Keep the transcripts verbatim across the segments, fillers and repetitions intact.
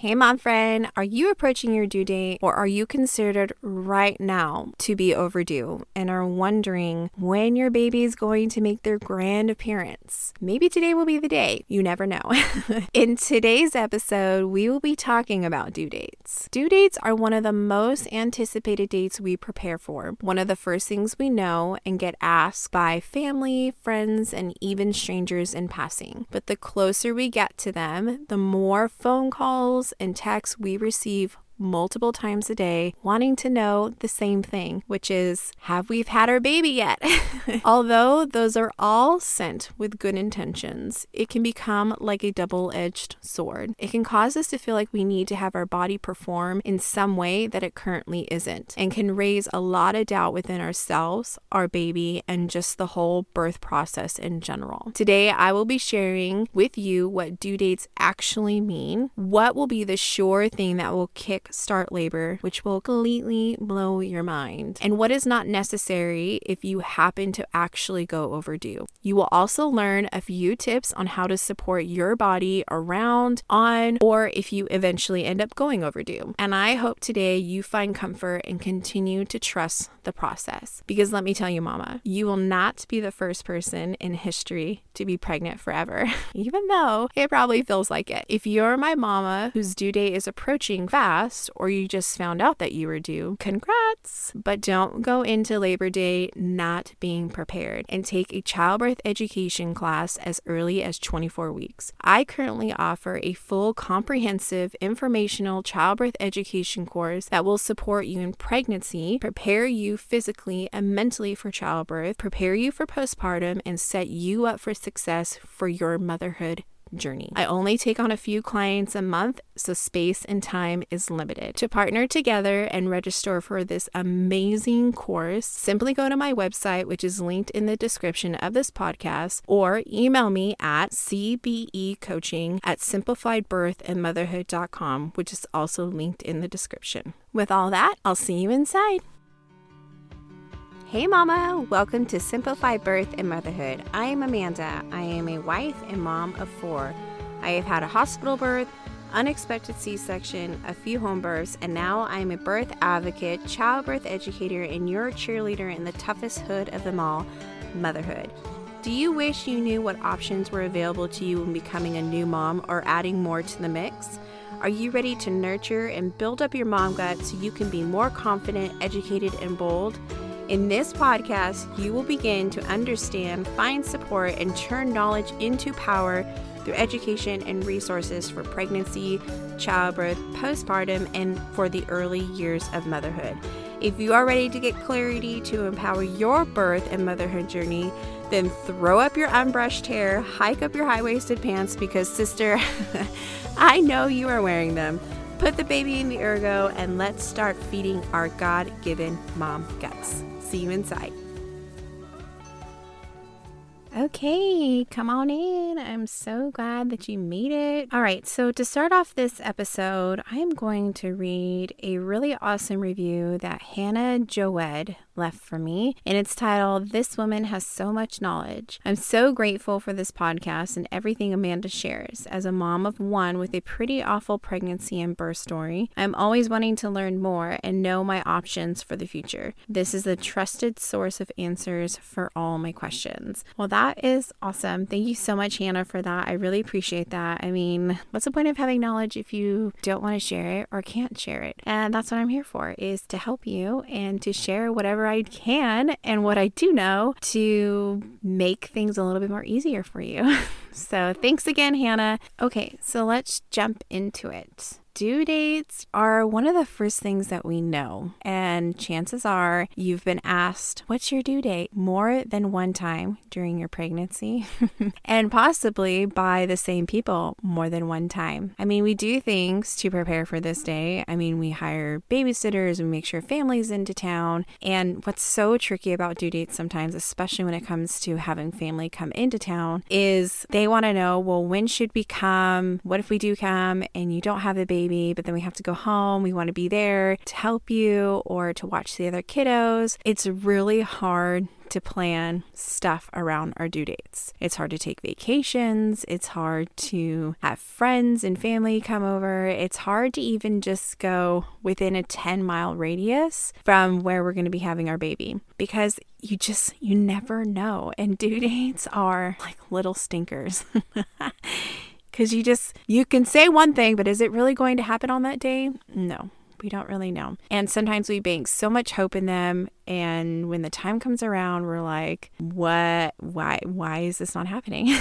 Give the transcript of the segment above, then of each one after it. Hey mom friend, are you approaching your due date or are you considered right now to be overdue and are wondering when your baby is going to make their grand appearance? Maybe today will be the day. You never know. In today's episode, we will be talking about due dates. Due dates are one of the most anticipated dates we prepare for, one of the first things we know and get asked by family, friends, and even strangers in passing. But the closer we get to them, the more phone calls and texts we receive multiple times a day wanting to know the same thing, which is, have we had our baby yet? Although those are all sent with good intentions, it can become like a double-edged sword. It can cause us to feel like we need to have our body perform in some way that it currently isn't, and can raise a lot of doubt within ourselves, our baby, and just the whole birth process in general. Today, I will be sharing with you what due dates actually mean, what will be the sure thing that will kick start labor, which will completely blow your mind, and what is not necessary if you happen to actually go overdue. You will also learn a few tips on how to support your body around, on, or if you eventually end up going overdue. And I hope today you find comfort and continue to trust the process. Because let me tell you, mama, you will not be the first person in history to be pregnant forever, even though it probably feels like it. If you're my mama whose due date is approaching fast, or you just found out that you were due, congrats! But don't go into Labor Day not being prepared, and take a childbirth education class as early as twenty-four weeks. I currently offer a full comprehensive informational childbirth education course that will support you in pregnancy, prepare you physically and mentally for childbirth, prepare you for postpartum, and set you up for success for your motherhood journey. I only take on a few clients a month, so space and time is limited. To partner together and register for this amazing course, simply go to my website, which is linked in the description of this podcast, or email me at c b e coaching at simplified birth and motherhood dot com, which is also linked in the description. With all that, I'll see you inside. Hey mama, welcome to Simplify Birth and Motherhood. I am Amanda. I am a wife and mom of four. I have had a hospital birth, unexpected C-section, a few home births, and now I am a birth advocate, childbirth educator, and your cheerleader in the toughest hood of them all, motherhood. Do you wish you knew what options were available to you when becoming a new mom or adding more to the mix? Are you ready to nurture and build up your mom gut so you can be more confident, educated, and bold? In this podcast, you will begin to understand, find support, and turn knowledge into power through education and resources for pregnancy, childbirth, postpartum, and for the early years of motherhood. If you are ready to get clarity to empower your birth and motherhood journey, then throw up your unbrushed hair, hike up your high-waisted pants because, sister, I know you are wearing them. Put the baby in the ergo, and let's start feeding our God-given mom guts. See you inside. Okay, come on in. I'm so glad that you made it. All right, so to start off this episode, I am going to read a really awesome review that Hannah Joed left for me, and it's titled, "This Woman Has So Much Knowledge." I'm so grateful for this podcast and everything Amanda shares. As a mom of one with a pretty awful pregnancy and birth story, I'm always wanting to learn more and know my options for the future. This is a trusted source of answers for all my questions. Well, that is awesome. Thank you so much, Hannah, for that. I really appreciate that. I mean, what's the point of having knowledge if you don't want to share it or can't share it? And that's what I'm here for, is to help you and to share whatever I can and what I do know to make things a little bit more easier for you. So thanks again, Hannah. Okay, so let's jump into it. Due dates are one of the first things that we know, and chances are you've been asked, what's your due date, more than one time during your pregnancy, and possibly by the same people more than one time. I mean, we do things to prepare for this day. I mean, we hire babysitters, we make sure family's into town, and what's so tricky about due dates sometimes, especially when it comes to having family come into town, is they want to know, well, when should we come? What if we do come and you don't have a baby? baby, but then we have to go home. We want to be there to help you or to watch the other kiddos. It's really hard to plan stuff around our due dates. It's hard to take vacations. It's hard to have friends and family come over. It's hard to even just go within a ten mile radius from where we're going to be having our baby, because you just, you never know. And due dates are like little stinkers. Because you just, you can say one thing, but is it really going to happen on that day? No. We don't really know. And sometimes we bank so much hope in them. And when the time comes around, we're like, what, why, why is this not happening?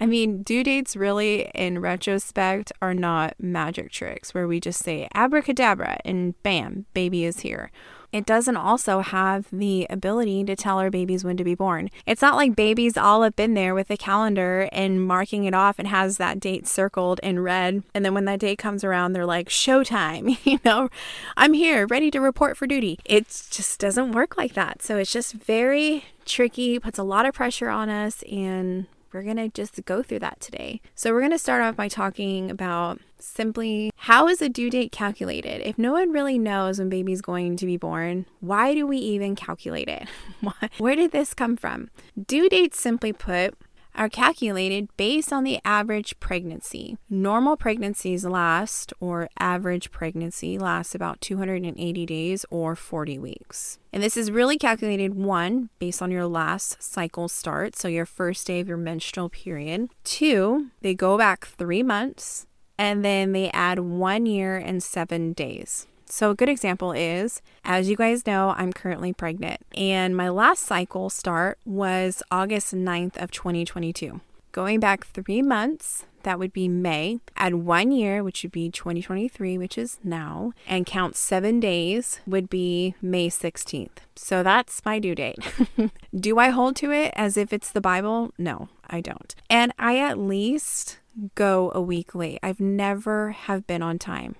I mean, due dates really in retrospect are not magic tricks where we just say abracadabra and bam, baby is here. It doesn't also have the ability to tell our babies when to be born. It's not like baby's all up in there with a calendar and marking it off and has that date circled in red. And then when that day comes around, they're like, showtime, you know, I'm here, ready to report for duty. It just doesn't work like that. So it's just very tricky, puts a lot of pressure on us, and we're going to just go through that today. So we're going to start off by talking about simply how is a due date calculated? If no one really knows when baby's going to be born, why do we even calculate it? Where did this come from? Due dates, simply put, are calculated based on the average pregnancy. Normal pregnancies last, or average pregnancy lasts about two hundred eighty days or forty weeks. And this is really calculated, one, based on your last cycle start, so your first day of your menstrual period. Two, they go back three months, and then they add one year and seven days. So a good example is, as you guys know, I'm currently pregnant and my last cycle start was August ninth of twenty twenty-two. Going back three months, that would be May, add one year, which would be twenty twenty-three, which is now, and count seven days would be May sixteenth. So that's my due date. Do I hold to it as if it's the Bible? No, I don't. And I at least go a week late. I've never have been on time.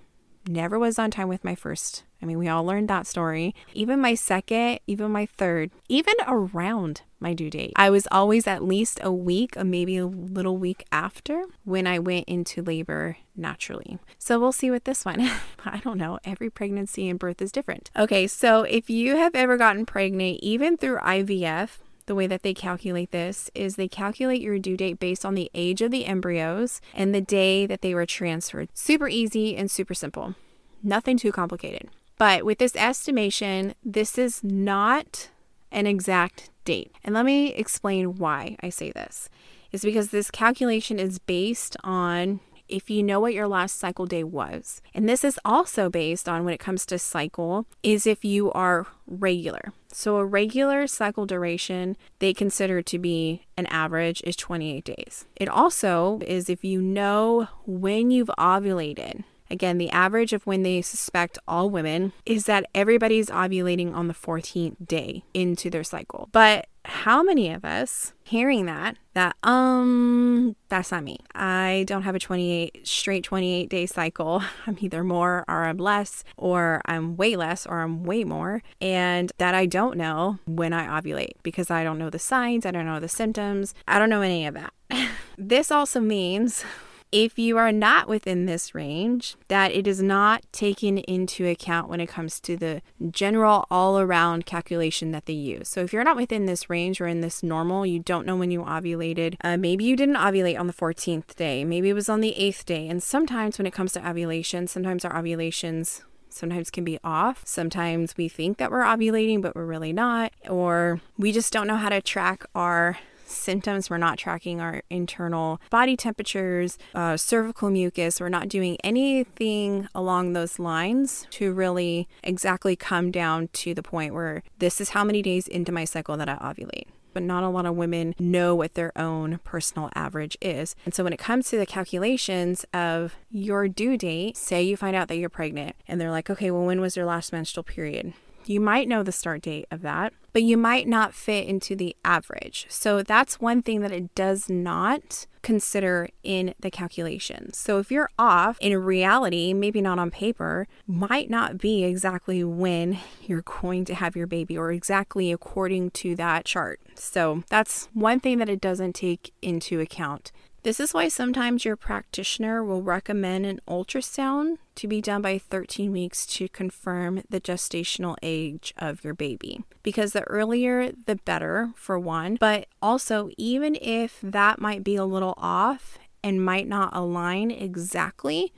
Never was on time with my first. I mean, we all learned that story. Even my second, even my third, even around my due date, I was always at least a week or maybe a little week after when I went into labor naturally. So we'll see with this one. I don't know. Every pregnancy and birth is different. Okay, so if you have ever gotten pregnant, even through I V F, the way that they calculate this is they calculate your due date based on the age of the embryos and the day that they were transferred. Super easy and super simple. Nothing too complicated. But with this estimation, this is not an exact date. And let me explain why I say this. It's because this calculation is based on if you know what your last cycle day was. And this is also based on, when it comes to cycle, is if you are regular. So a regular cycle duration they consider to be an average is twenty-eight days. It also is if you know when you've ovulated. Again, the average of when they suspect all women is that everybody's ovulating on the fourteenth day into their cycle. But how many of us hearing that, that, um, that's not me. I don't have a twenty-eight straight twenty-eight day cycle. I'm either more or I'm less, or I'm way less or I'm way more. And that I don't know when I ovulate because I don't know the signs. I don't know the symptoms. I don't know any of that. This also means if you are not within this range, that it is not taken into account when it comes to the general all-around calculation that they use. So if you're not within this range or in this normal, you don't know when you ovulated. Uh, maybe you didn't ovulate on the fourteenth day. Maybe it was on the eighth day. And sometimes when it comes to ovulation, sometimes our ovulations sometimes can be off. Sometimes we think that we're ovulating, but we're really not. Or we just don't know how to track our symptoms. We're not tracking our internal body temperatures, uh, cervical mucus. We're not doing anything along those lines to really exactly come down to the point where this is how many days into my cycle that I ovulate. But not a lot of women know what their own personal average is. And so when it comes to the calculations of your due date, say you find out that you're pregnant and they're like, okay, well, when was your last menstrual period? You might know the start date of that, but you might not fit into the average. So that's one thing that it does not consider in the calculation. So if you're off, in reality, maybe not on paper, might not be exactly when you're going to have your baby or exactly according to that chart. So that's one thing that it doesn't take into account This is why sometimes your practitioner will recommend an ultrasound to be done by thirteen weeks to confirm the gestational age of your baby, because the earlier the better, for one. But also, even if that might be a little off and might not align exactly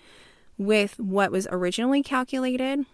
with what was originally calculated,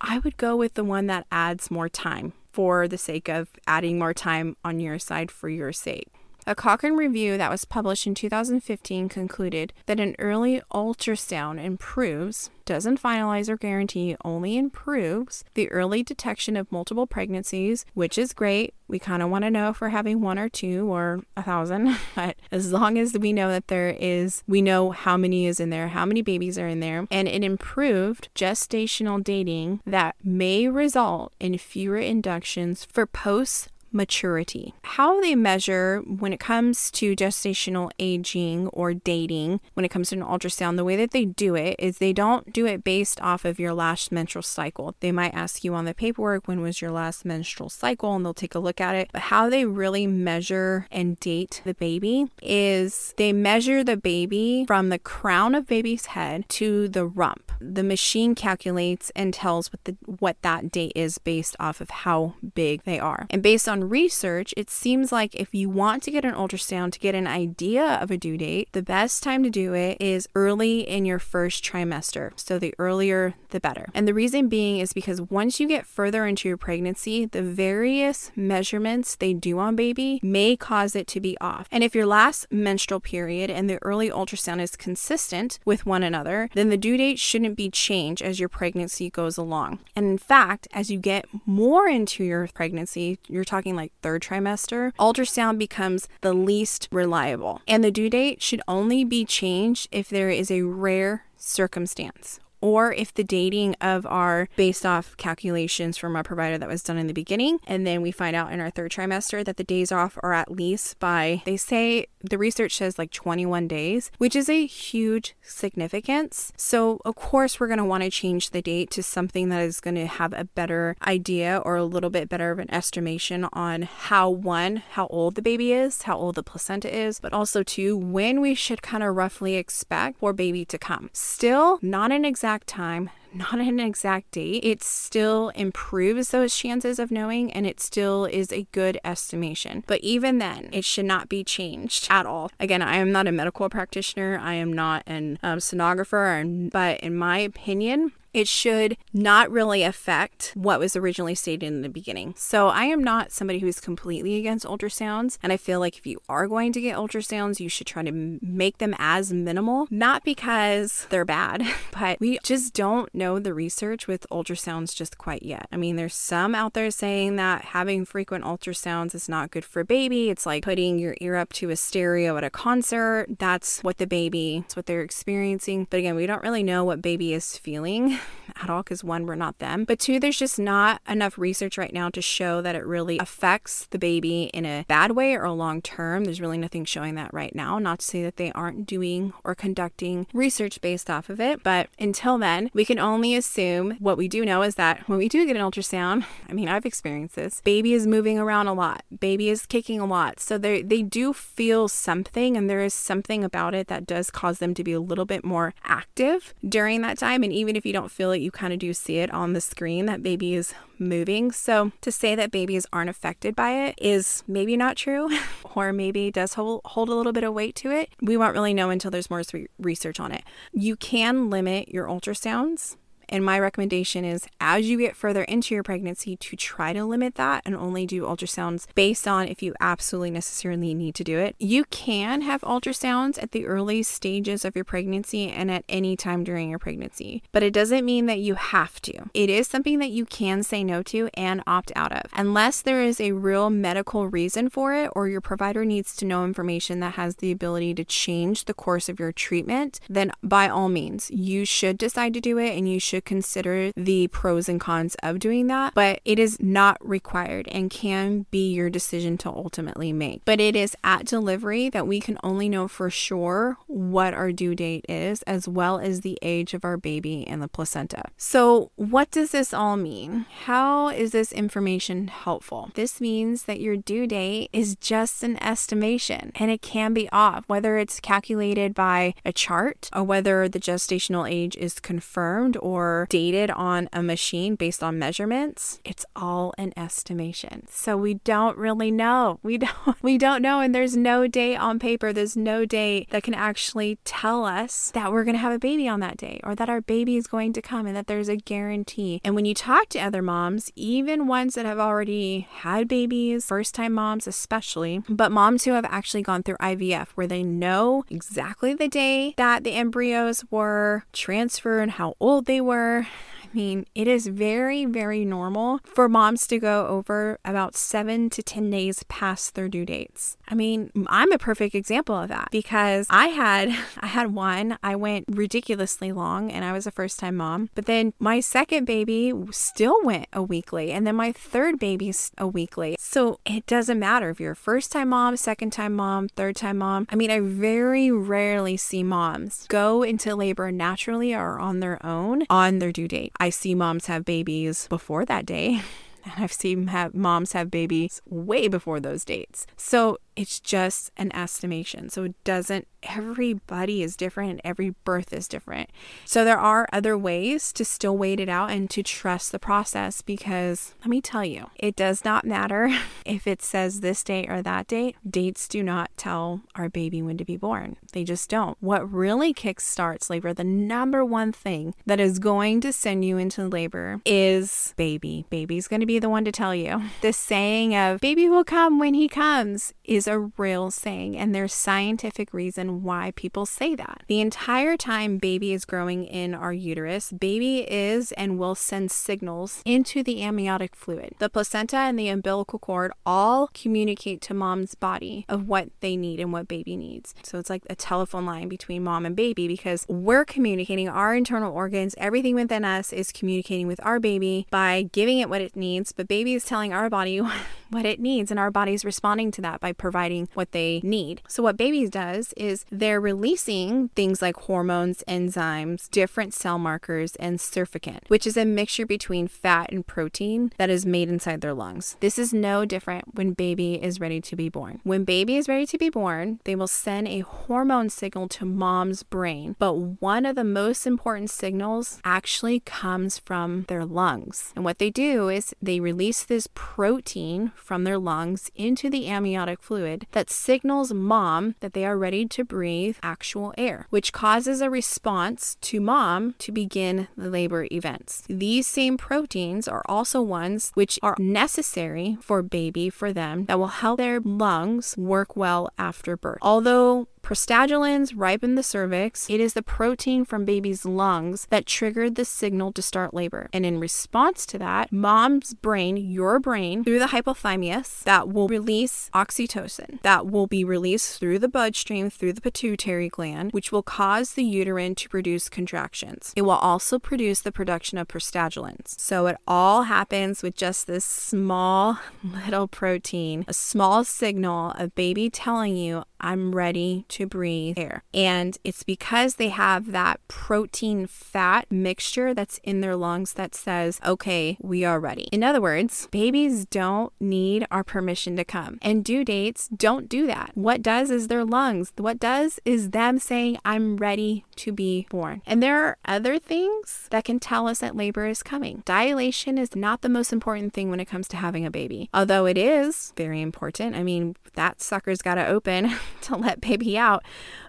I would go with the one that adds more time for the sake of adding more time on your side for your sake. A Cochrane review that was published in two thousand fifteen concluded that an early ultrasound improves, doesn't finalize or guarantee, only improves the early detection of multiple pregnancies, which is great. We kind of want to know if we're having one or two or a thousand, but as long as we know that there is, we know how many is in there, how many babies are in there, and it improved gestational dating that may result in fewer inductions for post maturity. How they measure when it comes to gestational aging or dating, when it comes to an ultrasound, the way that they do it is they don't do it based off of your last menstrual cycle. They might ask you on the paperwork, when was your last menstrual cycle? And they'll take a look at it. But how they really measure and date the baby is they measure the baby from the crown of baby's head to the rump. The machine calculates and tells what the what that date is based off of how big they are. And based on research, it seems like if you want to get an ultrasound to get an idea of a due date, the best time to do it is early in your first trimester. So the earlier, the better. And the reason being is because once you get further into your pregnancy, the various measurements they do on baby may cause it to be off. And if your last menstrual period and the early ultrasound is consistent with one another, then the due date shouldn't be changed as your pregnancy goes along. And in fact, as you get more into your pregnancy, you're talking like third trimester, ultrasound becomes the least reliable. And the due date should only be changed if there is a rare circumstance, or if the dating of our based off calculations from our provider that was done in the beginning, and then we find out in our third trimester that the days off are at least by, they say, the research says like twenty-one days, which is a huge significance. So of course we're going to want to change the date to something that is going to have a better idea or a little bit better of an estimation on how, one, how old the baby is, how old the placenta is, but also two, when we should kind of roughly expect for baby to come. Still not an exact time, not an exact date. It still improves those chances of knowing, and it still is a good estimation. But even then, it should not be changed at all. Again, I am not a medical practitioner. I am not an um, sonographer, but in my opinion, it should not really affect what was originally stated in the beginning. So I am not somebody who is completely against ultrasounds. And I feel like if you are going to get ultrasounds, you should try to make them as minimal, not because they're bad, but we just don't know the research with ultrasounds just quite yet. I mean, there's some out there saying that having frequent ultrasounds is not good for baby. It's like putting your ear up to a stereo at a concert. That's what the baby, that's what they're experiencing. But again, we don't really know what baby is feeling at all, because one, we're not them, but two, there's just not enough research right now to show that it really affects the baby in a bad way or long term. There's really nothing showing that right now. Not to say that they aren't doing or conducting research based off of it, but until then, we can only assume. What we do know is that when we do get an ultrasound, I mean, I've experienced this, baby is moving around a lot, baby is kicking a lot, so they they do feel something, and there is something about it that does cause them to be a little bit more active during that time. And even if you don't feel it, you kind of do see it on the screen that baby is moving. So to say that babies aren't affected by it is maybe not true, or maybe does hold, hold a little bit of weight to it. We won't really know until there's more re- research on it. You can limit your ultrasounds. And my recommendation is, as you get further into your pregnancy, to try to limit that and only do ultrasounds based on if you absolutely necessarily need to do it. You can have ultrasounds at the early stages of your pregnancy and at any time during your pregnancy, but it doesn't mean that you have to. It is something that you can say no to and opt out of, unless there is a real medical reason for it, or your provider needs to know information that has the ability to change the course of your treatment. Then by all means, you should decide to do it, and you should consider the pros and cons of doing that, but it is not required and can be your decision to ultimately make. But it is at delivery that we can only know for sure what our due date is, as well as the age of our baby and the placenta. So what does this all mean? How is this information helpful? This means that your due date is just an estimation, and it can be off, whether it's calculated by a chart or whether the gestational age is confirmed or dated on a machine based on measurements. It's all an estimation. So we don't really know. We don't we don't know, and there's no date on paper. There's no date that can actually tell us that we're going to have a baby on that day, or that our baby is going to come, and that there's a guarantee. And when you talk to other moms, even ones that have already had babies, first-time moms especially, but moms who have actually gone through I V F, where they know exactly the day that the embryos were transferred and how old they were. I mean, it is very, very normal for moms to go over about seven to ten days past their due dates. I mean, I'm a perfect example of that, because I had I had one, I went ridiculously long, and I was a first-time mom, but then my second baby still went a weekly, and then my third baby's a weekly. So it doesn't matter if you're a first-time mom, second-time mom, third-time mom. I mean, I very rarely see moms go into labor naturally or on their own on their due date. I see moms have babies before that day, and I've seen have moms have babies way before those dates. So it's just an estimation. So it doesn't, everybody is different and every birth is different. So there are other ways to still wait it out and to trust the process, because let me tell you, it does not matter if it says this date or that date. Dates do not tell our baby when to be born. They just don't. What really kickstarts labor, the number one thing that is going to send you into labor, is baby. Baby's going to be the one to tell you. The saying of baby will come when he comes is a real saying, and there's scientific reason why people say that. The entire time baby is growing in our uterus, baby is and will send signals into the amniotic fluid. The placenta and the umbilical cord all communicate to mom's body of what they need and what baby needs. So it's like a telephone line between mom and baby, because we're communicating, our internal organs, everything within us is communicating with our baby by giving it what it needs, but baby is telling our body what it needs, and our body's responding to that by providing providing what they need. So what babies does is they're releasing things like hormones, enzymes, different cell markers, and surfactant, which is a mixture between fat and protein that is made inside their lungs. This is no different when baby is ready to be born. When baby is ready to be born, they will send a hormone signal to mom's brain, but one of the most important signals actually comes from their lungs. And what they do is they release this protein from their lungs into the amniotic fluid that signals mom that they are ready to breathe actual air, which causes a response to mom to begin the labor events. These same proteins are also ones which are necessary for baby, for them, that will help their lungs work well after birth. Although prostaglandins ripen the cervix, it is the protein from baby's lungs that triggered the signal to start labor. And in response to that, mom's brain, your brain, through the hypothalamus, that will release oxytocin, that will be released through the bloodstream, through the pituitary gland, which will cause the uterine to produce contractions. It will also produce the production of prostaglandins. So it all happens with just this small little protein, a small signal of baby telling you, I'm ready to breathe air. And it's because they have that protein fat mixture that's in their lungs that says, okay, we are ready. In other words, babies don't need our permission to come, and due dates don't do that. What does is their lungs. What does is them saying, I'm ready to be born. And there are other things that can tell us that labor is coming. Dilation is not the most important thing when it comes to having a baby, although it is very important. I mean, that sucker's got to open to let baby out.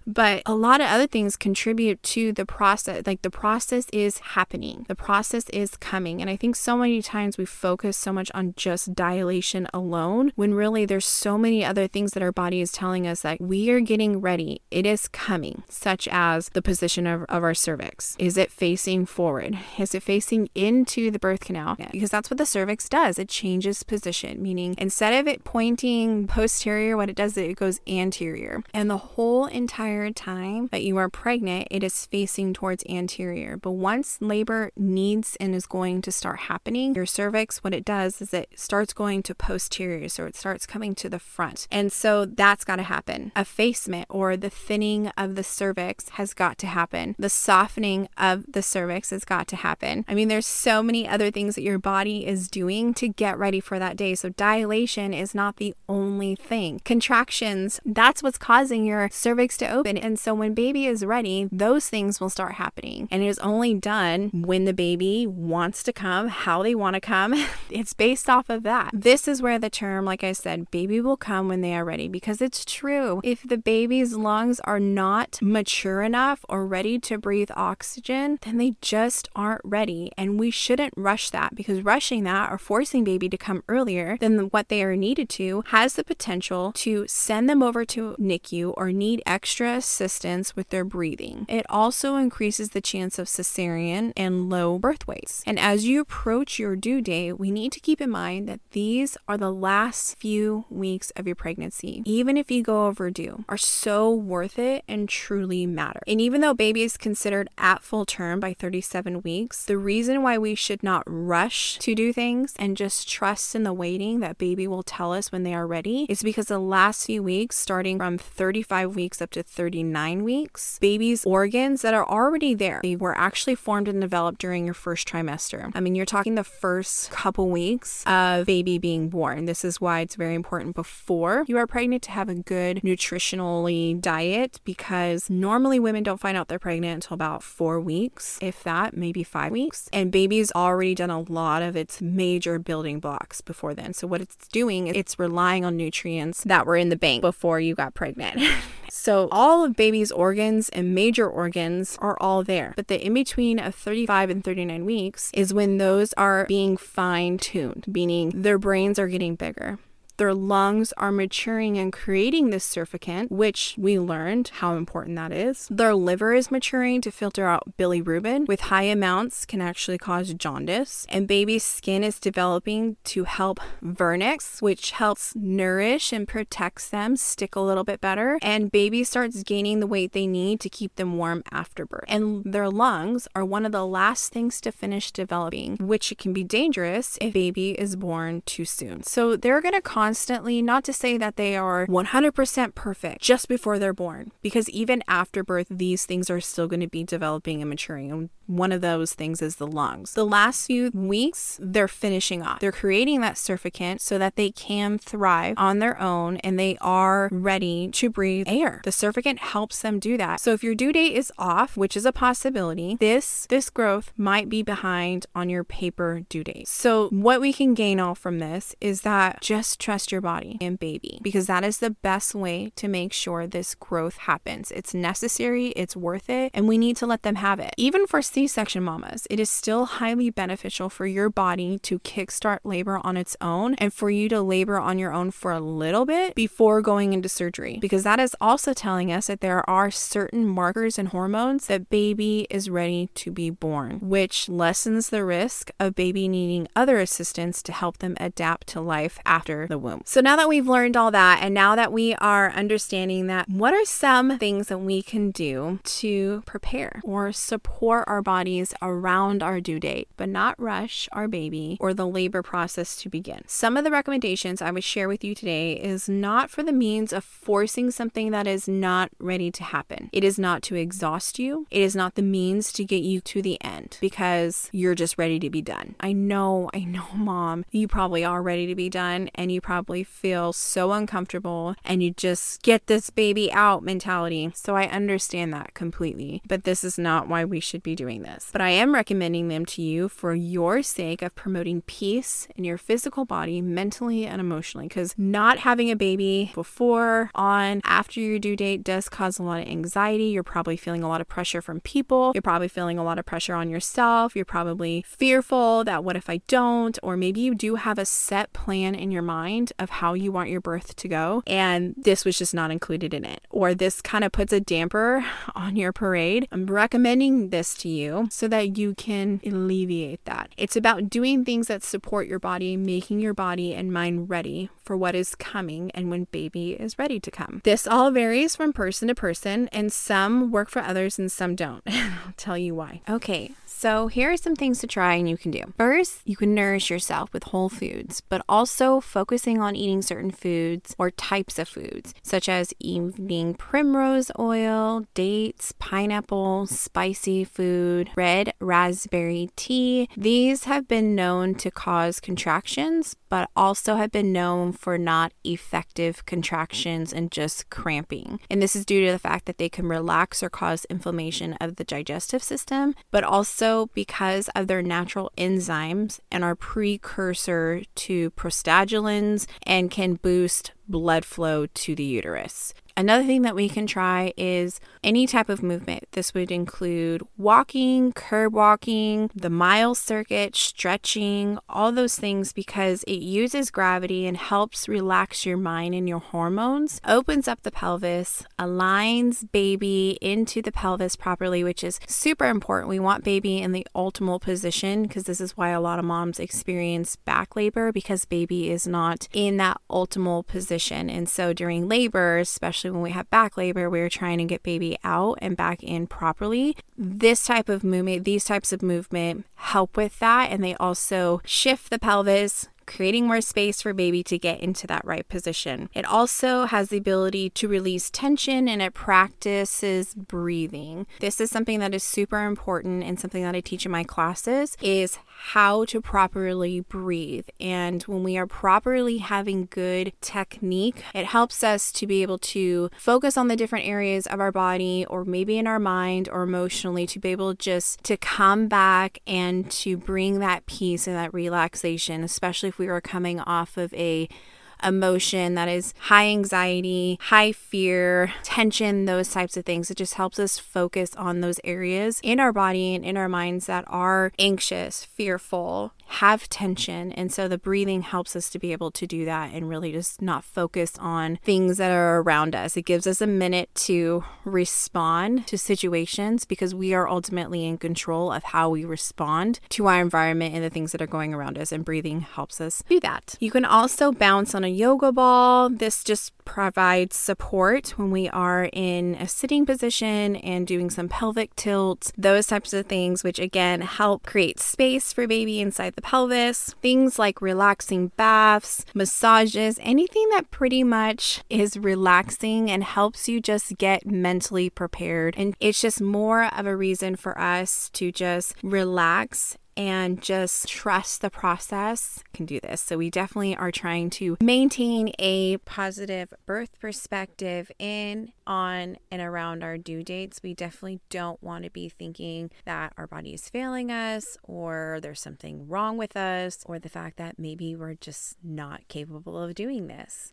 But a lot of other things contribute to the process. Like, the process is happening. The process is coming. And I think so many times we focus so much on just dilation alone, when really there's so many other things that our body is telling us that we are getting ready. It is coming, such as the position of, of our cervix. Is it facing forward? Is it facing into the birth canal? Because that's what the cervix does. It changes position, meaning instead of it pointing posterior, what it does is it goes anterior. And the whole entire entire time that you are pregnant, it is facing towards anterior. But once labor needs and is going to start happening, your cervix, what it does is it starts going to posterior. So it starts coming to the front. And so that's got to happen. Effacement or the thinning of the cervix has got to happen. The softening of the cervix has got to happen. I mean, there's so many other things that your body is doing to get ready for that day. So dilation is not the only thing. Contractions, that's what's causing your cervix to open. And so when baby is ready, those things will start happening. And it is only done when the baby wants to come, how they want to come. It's based off of that. This is where the term, like I said, baby will come when they are ready, because it's true. If the baby's lungs are not mature enough or ready to breathe oxygen, then they just aren't ready. And we shouldn't rush that, because rushing that or forcing baby to come earlier than what they are needed to has the potential to send them over to NICU or need extra assistance with their breathing. It also increases the chance of cesarean and low birth weights. And as you approach your due date, we need to keep in mind that these are the last few weeks of your pregnancy, even if you go overdue, are so worth it and truly matter. And even though baby is considered at full term by thirty-seven weeks, the reason why we should not rush to do things and just trust in the waiting that baby will tell us when they are ready is because the last few weeks, starting from thirty-five weeks up to thirty-nine weeks, baby's organs that are already there, they were actually formed and developed during your first trimester. I mean, you're talking the first couple weeks of baby being born. This is why it's very important before you are pregnant to have a good nutritionally diet, because normally women don't find out they're pregnant until about four weeks, if that, maybe five weeks. And baby's already done a lot of its major building blocks before then. So what it's doing is it's relying on nutrients that were in the bank before you got pregnant. So all of baby's organs and major organs are all there. But the in-between of thirty-five and thirty-nine weeks is when those are being fine-tuned, meaning their brains are getting bigger. Their lungs are maturing and creating this surfactant, which we learned how important that is. Their liver is maturing to filter out bilirubin, with high amounts can actually cause jaundice. And baby's skin is developing to help vernix, which helps nourish and protects them, stick a little bit better. And baby starts gaining the weight they need to keep them warm after birth. And their lungs are one of the last things to finish developing, which can be dangerous if baby is born too soon. So they're going to cause constantly, not to say that they are one hundred percent perfect just before they're born, because even after birth, these things are still going to be developing and maturing. And one of those things is the lungs. The last few weeks, they're finishing off. They're creating that surfactant so that they can thrive on their own and they are ready to breathe air. The surfactant helps them do that. So if your due date is off, which is a possibility, this, this growth might be behind on your paper due date. So what we can gain all from this is that just try your body and baby, because that is the best way to make sure this growth happens. It's necessary, it's worth it, and we need to let them have it. Even for C-section mamas, it is still highly beneficial for your body to kickstart labor on its own and for you to labor on your own for a little bit before going into surgery, because that is also telling us that there are certain markers and hormones that baby is ready to be born, which lessens the risk of baby needing other assistance to help them adapt to life after the womb. So now that we've learned all that, and now that we are understanding that, what are some things that we can do to prepare or support our bodies around our due date, but not rush our baby or the labor process to begin? Some of the recommendations I would share with you today is not for the means of forcing something that is not ready to happen. It is not to exhaust you. It is not the means to get you to the end because you're just ready to be done. I know, I know, mom, you probably are ready to be done, and you probably feel so uncomfortable and you just get this baby out mentality. So I understand that completely, but this is not why we should be doing this. But I am recommending them to you for your sake of promoting peace in your physical body, mentally and emotionally, because not having a baby before, on, after your due date does cause a lot of anxiety. You're probably feeling a lot of pressure from people. You're probably feeling a lot of pressure on yourself. You're probably fearful that what if I don't, or maybe you do have a set plan in your mind mind of how you want your birth to go, and this was just not included in it, or this kind of puts a damper on your parade, I'm recommending this to you so that you can alleviate that. It's about doing things that support your body, making your body and mind ready for what is coming and when baby is ready to come. This all varies from person to person, and some work for others and some don't. I'll tell you why. Okay, so here are some things to try and you can do. First, you can nourish yourself with whole foods, but also focusing on eating certain foods or types of foods, such as eating primrose oil, dates, pineapple, spicy food, red raspberry tea. These have been known to cause contractions, but also have been known for not effective contractions and just cramping. And this is due to the fact that they can relax or cause inflammation of the digestive system, but also because of their natural enzymes and are precursor to prostaglandins and can boost blood flow to the uterus. Another thing that we can try is any type of movement. This would include walking, curb walking, the mile circuit, stretching, all those things, because it uses gravity and helps relax your mind and your hormones, opens up the pelvis, aligns baby into the pelvis properly, which is super important. We want baby in the optimal position, because this is why a lot of moms experience back labor, because baby is not in that optimal position. And so during labor, especially when we have back labor, we're trying to get baby out and back in properly. This type of movement, these types of movement help with that, and they also shift the pelvis, creating more space for baby to get into that right position. It also has the ability to release tension, and it practices breathing. This is something that is super important, and something that I teach in my classes is how to properly breathe. And when we are properly having good technique, it helps us to be able to focus on the different areas of our body, or maybe in our mind or emotionally, to be able just to come back and to bring that peace and that relaxation, especially if we were coming off of a emotion that is high anxiety, high fear, tension, those types of things. It just helps us focus on those areas in our body and in our minds that are anxious, fearful, have tension. And so the breathing helps us to be able to do that and really just not focus on things that are around us. It gives us a minute to respond to situations, because we are ultimately in control of how we respond to our environment and the things that are going around us, and breathing helps us do that. You can also bounce on a yoga ball. This just provides support when we are in a sitting position and doing some pelvic tilts, those types of things, which again help create space for baby inside the pelvis. Things like relaxing baths, massages, anything that pretty much is relaxing and helps you just get mentally prepared. And it's just more of a reason for us to just relax and just trust the process. Can do this. So we definitely are trying to maintain a positive birth perspective in, on, and around our due dates. We definitely don't want to be thinking that our body is failing us, or there's something wrong with us, or the fact that maybe we're just not capable of doing this.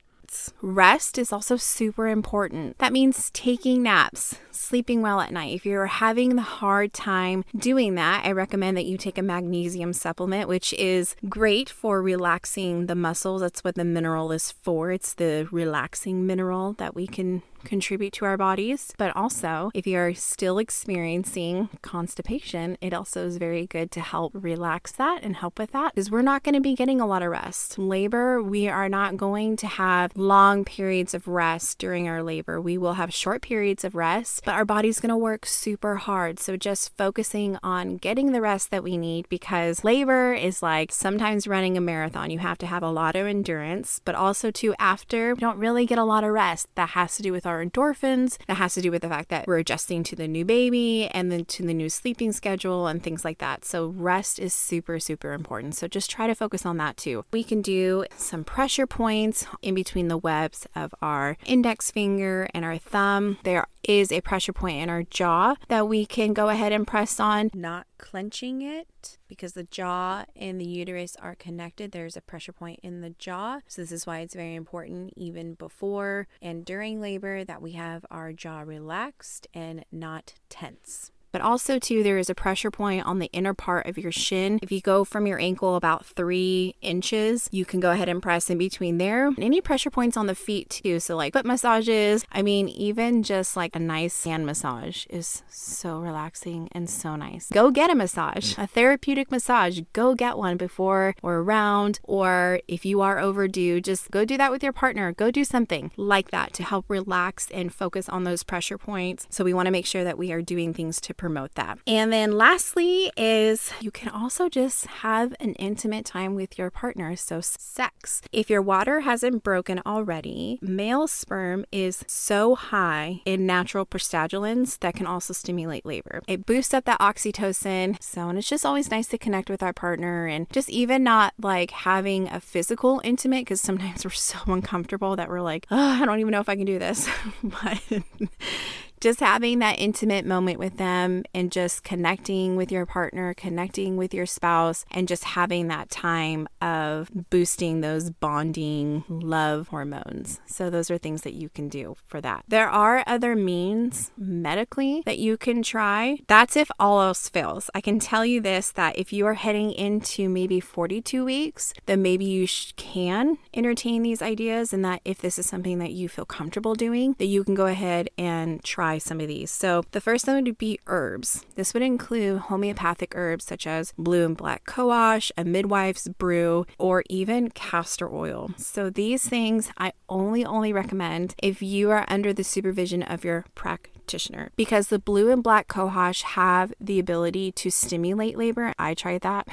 Rest is also super important. That means taking naps, sleeping well at night. If you're having the hard time doing that, I recommend that you take a magnesium supplement, which is great for relaxing the muscles. That's what the mineral is for. It's the relaxing mineral that we can contribute to our bodies. But also, if you're still experiencing constipation, it also is very good to help relax that and help with that, because we're not going to be getting a lot of rest. Labor, we are not going to have long periods of rest during our labor. We will have short periods of rest, but our body's going to work super hard. So just focusing on getting the rest that we need, because labor is like sometimes running a marathon. You have to have a lot of endurance, but also too, after, we don't really get a lot of rest. That has to do with our our endorphins. It has to do with the fact that we're adjusting to the new baby and then to the new sleeping schedule and things like that. So rest is super, super important. So just try to focus on that too. We can do some pressure points in between the webs of our index finger and our thumb. There is a pressure point in our jaw that we can go ahead and press on, not clenching it, because the jaw and the uterus are connected. There's a pressure point in the jaw. So this is why it's very important, even before and during labor, that we have our jaw relaxed and not tense. But also too, there is a pressure point on the inner part of your shin. If you go from your ankle about three inches, you can go ahead and press in between there. And any pressure points on the feet too. So like foot massages. I mean, even just like a nice hand massage is so relaxing and so nice. Go get a massage, a therapeutic massage. Go get one before or around, or if you are overdue, just go do that with your partner. Go do something like that to help relax and focus on those pressure points. So we want to make sure that we are doing things to promote that. And then lastly is you can also just have an intimate time with your partner. So sex. If your water hasn't broken already, male sperm is so high in natural prostaglandins that can also stimulate labor. It boosts up that oxytocin. So, and it's just always nice to connect with our partner, and just even not like having a physical intimate, because sometimes we're so uncomfortable that we're like, oh, I don't even know if I can do this. But just having that intimate moment with them and just connecting with your partner, connecting with your spouse, and just having that time of boosting those bonding love hormones. So those are things that you can do for that. There are other means medically that you can try. That's if all else fails. I can tell you this, that if you are heading into maybe forty-two weeks, then maybe you sh- can entertain these ideas, and that if this is something that you feel comfortable doing, that you can go ahead and try some of these. So the first one would be herbs. This would include homeopathic herbs such as blue and black cohosh, a midwife's brew, or even castor oil. So these things I only, only recommend if you are under the supervision of your practitioner, because the blue and black cohosh have the ability to stimulate labor. I tried that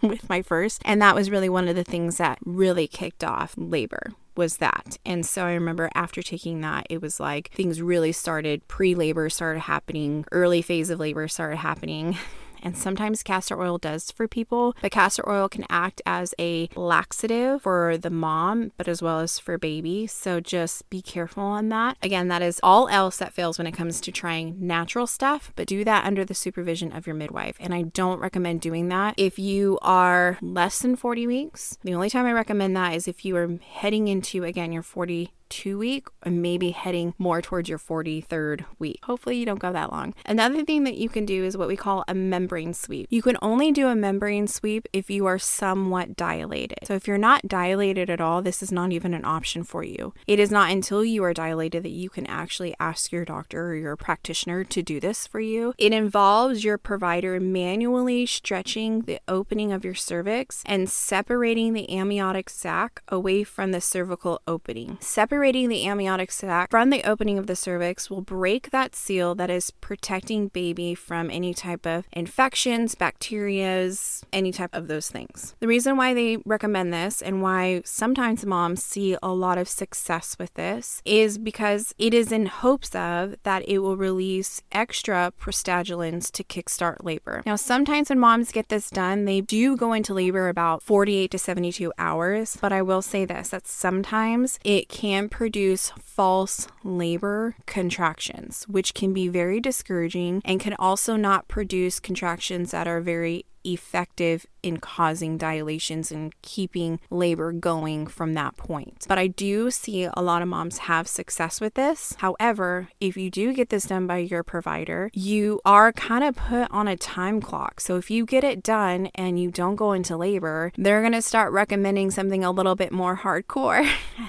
with my first, and that was really one of the things that really kicked off labor. Was that. And so I remember after taking that, it was like things really started, pre-labor started happening, early phase of labor started happening. And sometimes castor oil does for people, but castor oil can act as a laxative for the mom, but as well as for baby. So just be careful on that. Again, that is all else that fails when it comes to trying natural stuff, but do that under the supervision of your midwife. And I don't recommend doing that if you are less than forty weeks. The only time I recommend that is if you are heading into, again, your forty-two week, or maybe heading more towards your forty-third week. Hopefully you don't go that long. Another thing that you can do is what we call a membrane sweep. You can only do a membrane sweep if you are somewhat dilated. So if you're not dilated at all, this is not even an option for you. It is not until you are dilated that you can actually ask your doctor or your practitioner to do this for you. It involves your provider manually stretching the opening of your cervix and separating the amniotic sac away from the cervical opening. Separating Separating the amniotic sac from the opening of the cervix will break that seal that is protecting baby from any type of infections, bacterias, any type of those things. The reason why they recommend this, and why sometimes moms see a lot of success with this, is because it is in hopes of that it will release extra prostaglandins to kickstart labor. Now, sometimes when moms get this done, they do go into labor about forty-eight to seventy-two hours, but I will say this, that sometimes it can produce false labor contractions, which can be very discouraging and can also not produce contractions that are very effective in causing dilations and keeping labor going from that point. But I do see a lot of moms have success with this. However, if you do get this done by your provider, you are kind of put on a time clock. So if you get it done and you don't go into labor, they're going to start recommending something a little bit more hardcore.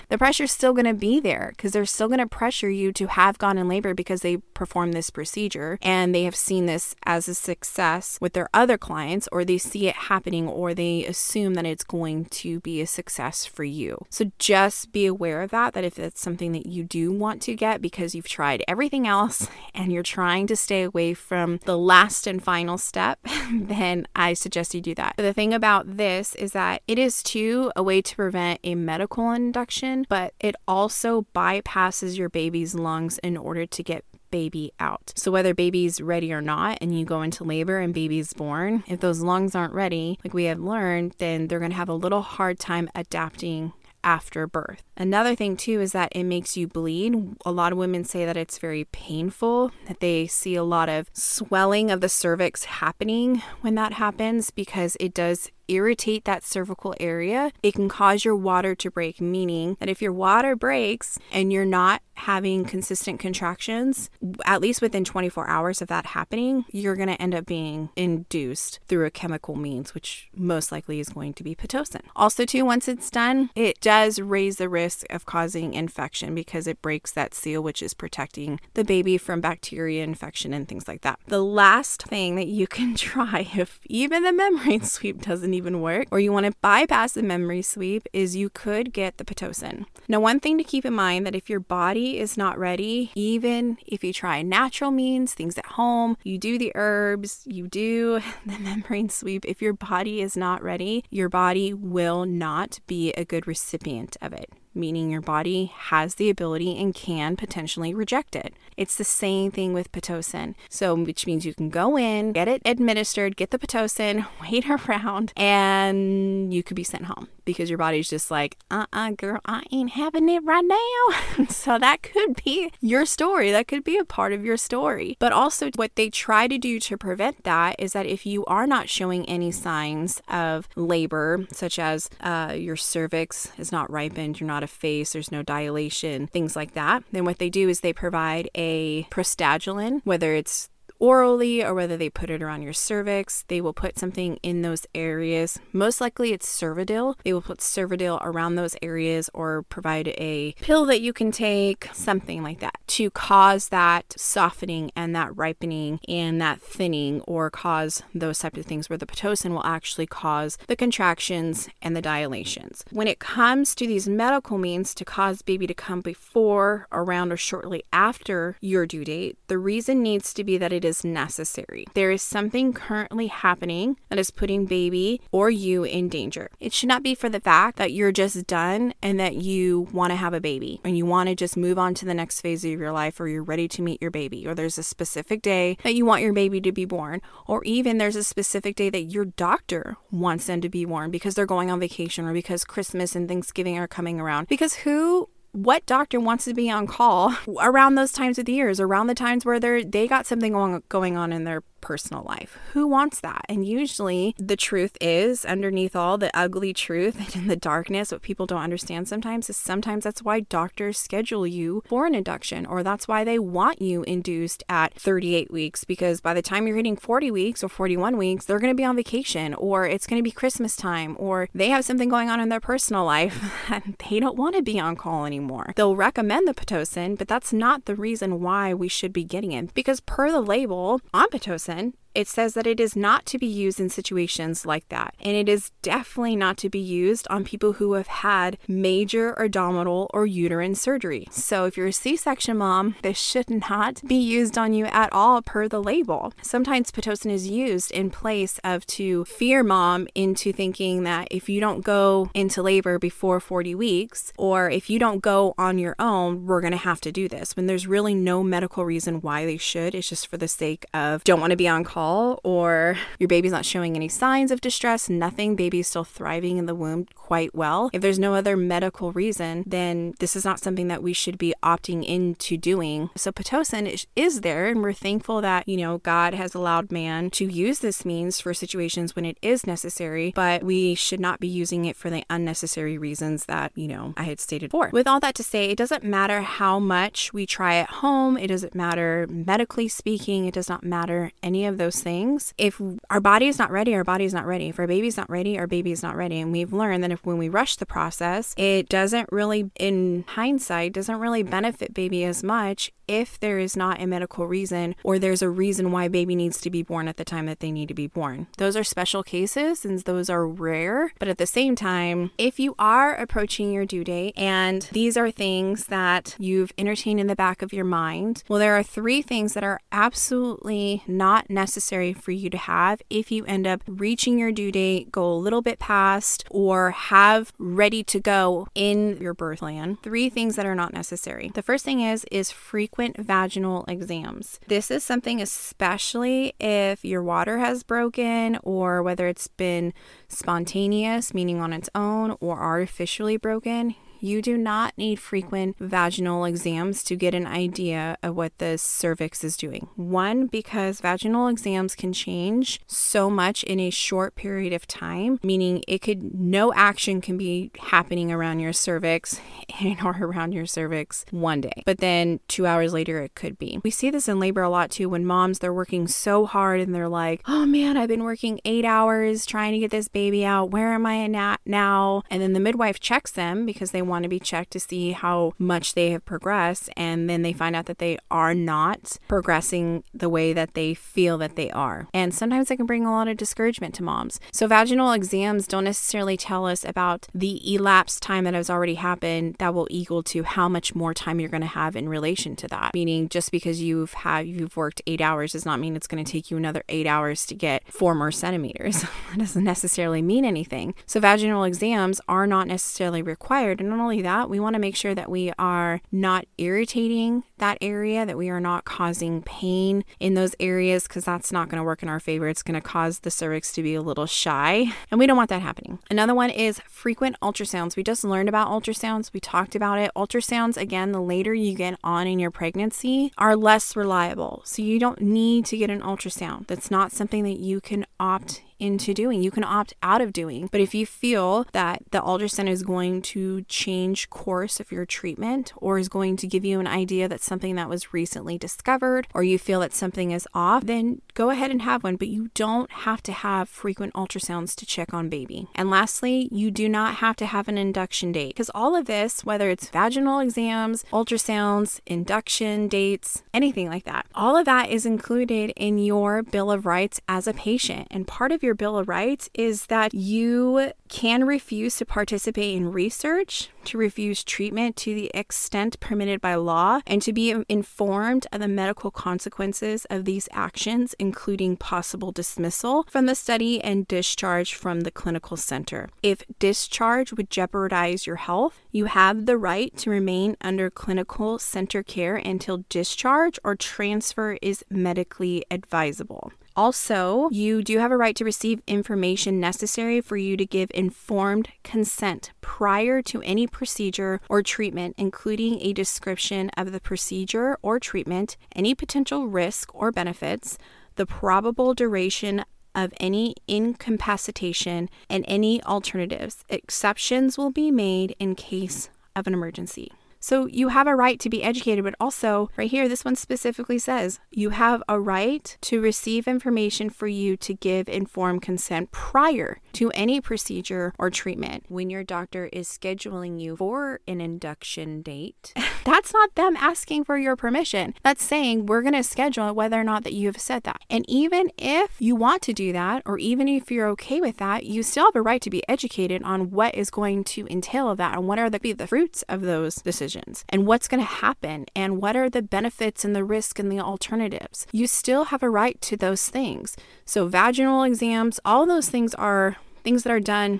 The pressure's still going to be there, because they're still going to pressure you to have gone in labor, because they performed this procedure and they have seen this as a success with their other clients, or they see it happening, or they assume that it's going to be a success for you. So just be aware of that, that if that's something that you do want to get because you've tried everything else and you're trying to stay away from the last and final step, then I suggest you do that. But the thing about this is that it is too a way to prevent a medical induction, but it also bypasses your baby's lungs in order to get baby out. So whether baby's ready or not, and you go into labor and baby's born, if those lungs aren't ready, like we have learned, then they're going to have a little hard time adapting after birth. Another thing too is that it makes you bleed. A lot of women say that it's very painful, that they see a lot of swelling of the cervix happening when that happens, because it does irritate that cervical area, it can cause your water to break, meaning that if your water breaks and you're not having consistent contractions, at least within twenty-four hours of that happening, you're going to end up being induced through a chemical means, which most likely is going to be Pitocin. Also too, once it's done, it does raise the risk of causing infection because it breaks that seal, which is protecting the baby from bacteria infection and things like that. The last thing that you can try, if even the membrane sweep doesn't even work, or you want to bypass the membrane sweep, is you could get the Pitocin. Now, one thing to keep in mind that if your body is not ready, even if you try natural means, things at home, you do the herbs, you do the membrane sweep, if your body is not ready, your body will not be a good recipient of it, meaning your body has the ability and can potentially reject it. It's the same thing with Pitocin. So, which means you can go in, get it administered, get the Pitocin, wait around, and you could be sent home because your body's just like, uh-uh, girl, I ain't having it right now. So that could be your story. That could be a part of your story. But also what they try to do to prevent that is that if you are not showing any signs of labor, such as uh, your cervix is not ripened, you're not face, there's no dilation, things like that, then what they do is they provide a prostaglandin, whether it's orally or whether they put it around your cervix. They will put something in those areas. Most likely it's Cervidil. They will put Cervidil around those areas or provide a pill that you can take, something like that, to cause that softening and that ripening and that thinning, or cause those types of things where the Pitocin will actually cause the contractions and the dilations. When it comes to these medical means to cause baby to come before, around, or shortly after your due date, the reason needs to be that it is necessary. There is something currently happening that is putting baby or you in danger. It should not be for the fact that you're just done and that you want to have a baby and you want to just move on to the next phase of your life, or you're ready to meet your baby, or there's a specific day that you want your baby to be born, or even there's a specific day that your doctor wants them to be born because they're going on vacation, or because Christmas and Thanksgiving are coming around. Because who What doctor wants to be on call around those times of the years, around the times where they're, they got something on, going on in their personal life? Who wants that? And usually the truth is, underneath all the ugly truth and in the darkness, what people don't understand sometimes is sometimes that's why doctors schedule you for an induction, or that's why they want you induced at thirty-eight weeks, because by the time you're hitting forty weeks or forty-one weeks, they're going to be on vacation, or it's going to be Christmas time, or they have something going on in their personal life and they don't want to be on call anymore. They'll recommend the Pitocin, but that's not the reason why we should be getting it, because per the label on Pitocin, it says that it is not to be used in situations like that. And it is definitely not to be used on people who have had major abdominal or uterine surgery. So if you're a C-section mom, this should not be used on you at all per the label. Sometimes Pitocin is used in place of to fear mom into thinking that if you don't go into labor before forty weeks, or if you don't go on your own, we're going to have to do this, when there's really no medical reason why they should. It's just for the sake of don't want to be on call, or your baby's not showing any signs of distress, nothing, baby's still thriving in the womb quite well. If there's no other medical reason, then this is not something that we should be opting into doing. So Pitocin is there, and we're thankful that, you know, God has allowed man to use this means for situations when it is necessary, but we should not be using it for the unnecessary reasons that, you know, I had stated before. With all that to say, it doesn't matter how much we try at home, it doesn't matter medically speaking, it does not matter any of those things. If our body is not ready, our body is not ready. If our baby's not ready, our baby is not ready. And we've learned that if when we rush the process, it doesn't really, in hindsight, doesn't really benefit baby as much if there is not a medical reason, or there's a reason why baby needs to be born at the time that they need to be born. Those are special cases and those are rare. But at the same time, if you are approaching your due date and these are things that you've entertained in the back of your mind, well, there are three things that are absolutely not necessary for you to have if you end up reaching your due date, go a little bit past, or have ready to go in your birth plan. Three things that are not necessary. The first thing is, is frequent vaginal exams. This is something, especially if your water has broken, or whether it's been spontaneous, meaning on its own, or artificially broken, You do not need frequent vaginal exams to get an idea of what the cervix is doing. One, because vaginal exams can change so much in a short period of time, meaning it could, no action can be happening around your cervix and or around your cervix one day, but then two hours later it could be. We see this in labor a lot too, when moms, they're working so hard and they're like, oh man, I've been working eight hours trying to get this baby out. Where am I at now? And then the midwife checks them because they want to be checked to see how much they have progressed, and then they find out that they are not progressing the way that they feel that they are. And sometimes that can bring a lot of discouragement to moms. So vaginal exams don't necessarily tell us about the elapsed time that has already happened that will equal to how much more time you're going to have in relation to that. Meaning just because you've had, you've worked eight hours does not mean it's going to take you another eight hours to get four more centimeters. That doesn't necessarily mean anything. So vaginal exams are not necessarily required. And not only that, we want to make sure that we are not irritating that area, that we are not causing pain in those areas, because that's not going to work in our favor. It's going to cause the cervix to be a little shy, and we don't want that happening. Another one is frequent ultrasounds. We just learned about ultrasounds. We talked about it. Ultrasounds, again, the later you get on in your pregnancy, are less reliable. So you don't need to get an ultrasound. That's not something that you can opt into doing. You can opt out of doing. But if you feel that the ultrasound is going to change course of your treatment, or is going to give you an idea that something that was recently discovered, or you feel that something is off, then go ahead and have one. But you don't have to have frequent ultrasounds to check on baby. And lastly, you do not have to have an induction date, because all of this, whether it's vaginal exams, ultrasounds, induction dates, anything like that, all of that is included in your Bill of Rights as a patient. And part of your Your Bill of Rights is that you can refuse to participate in research, to refuse treatment to the extent permitted by law, and to be informed of the medical consequences of these actions, including possible dismissal from the study and discharge from the clinical center. If discharge would jeopardize your health, you have the right to remain under clinical center care until discharge or transfer is medically advisable. Also, you do have a right to receive information necessary for you to give informed consent prior to any procedure or treatment, including a description of the procedure or treatment, any potential risk or benefits, the probable duration of any incapacitation, and any alternatives. Exceptions will be made in case of an emergency. So you have a right to be educated, but also right here, this one specifically says you have a right to receive information for you to give informed consent prior to any procedure or treatment. When your doctor is scheduling you for an induction date, that's not them asking for your permission. That's saying we're going to schedule it, whether or not that you have said that. And even if you want to do that, or even if you're okay with that, you still have a right to be educated on what is going to entail of that, and what are the, the fruits of those decisions, and what's going to happen, and what are the benefits and the risk and the alternatives. You still have a right to those things. So vaginal exams, all those things are things that are done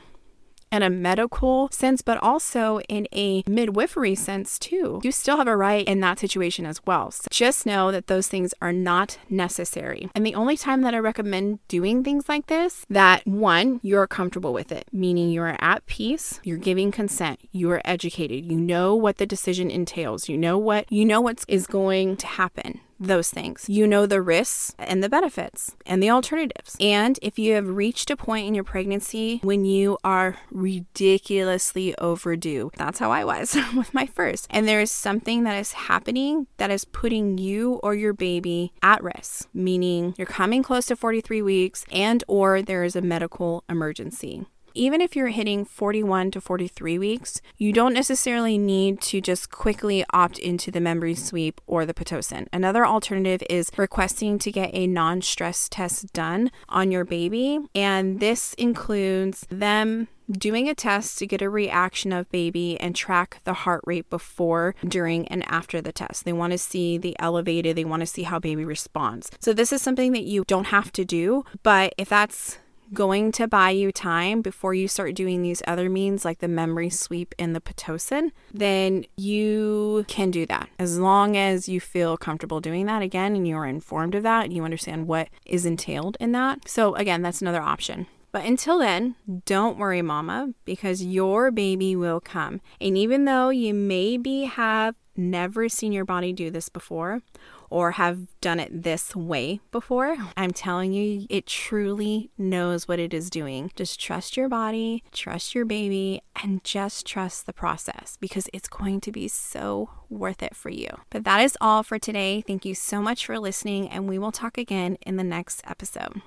in a medical sense, but also in a midwifery sense too. You still have a right in that situation as well. So just know that those things are not necessary. And the only time that I recommend doing things like this, that one, you're comfortable with it, meaning you're at peace, you're giving consent, you are educated, you know what the decision entails, you know what, you know what is going to happen. Those things. You know the risks and the benefits and the alternatives. And if you have reached a point in your pregnancy when you are ridiculously overdue, that's how I was with my first, and there is something that is happening that is putting you or your baby at risk, meaning you're coming close to forty-three weeks and or there is a medical emergency. Even if you're hitting forty-one to forty-three weeks, you don't necessarily need to just quickly opt into the membrane sweep or the Pitocin. Another alternative is requesting to get a non-stress test done on your baby. And this includes them doing a test to get a reaction of baby and track the heart rate before, during, and after the test. They want to see the elevated. They want to see how baby responds. So this is something that you don't have to do, but if that's going to buy you time before you start doing these other means like the membrane sweep and the Pitocin, then you can do that as long as you feel comfortable doing that, again, and you are informed of that and you understand what is entailed in that. So again, that's another option. But until then, don't worry, mama, because your baby will come. And even though you maybe have never seen your body do this before or have done it this way before, I'm telling you, it truly knows what it is doing. Just trust your body, trust your baby, and just trust the process, because it's going to be so worth it for you. But that is all for today. Thank you so much for listening, and we will talk again in the next episode.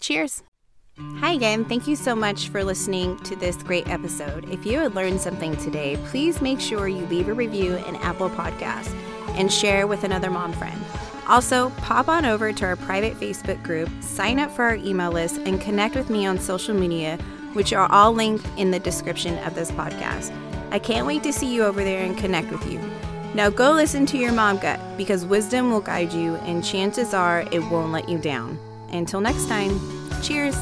Cheers! Hi again, thank you so much for listening to this great episode. If you had learned something today, please make sure you leave a review in Apple Podcasts and share with another mom friend. Also, pop on over to our private Facebook group, sign up for our email list, and connect with me on social media, which are all linked in the description of this podcast. I can't wait to see you over there and connect with you. Now go listen to your mom gut, because wisdom will guide you and chances are it won't let you down. Until next time, cheers!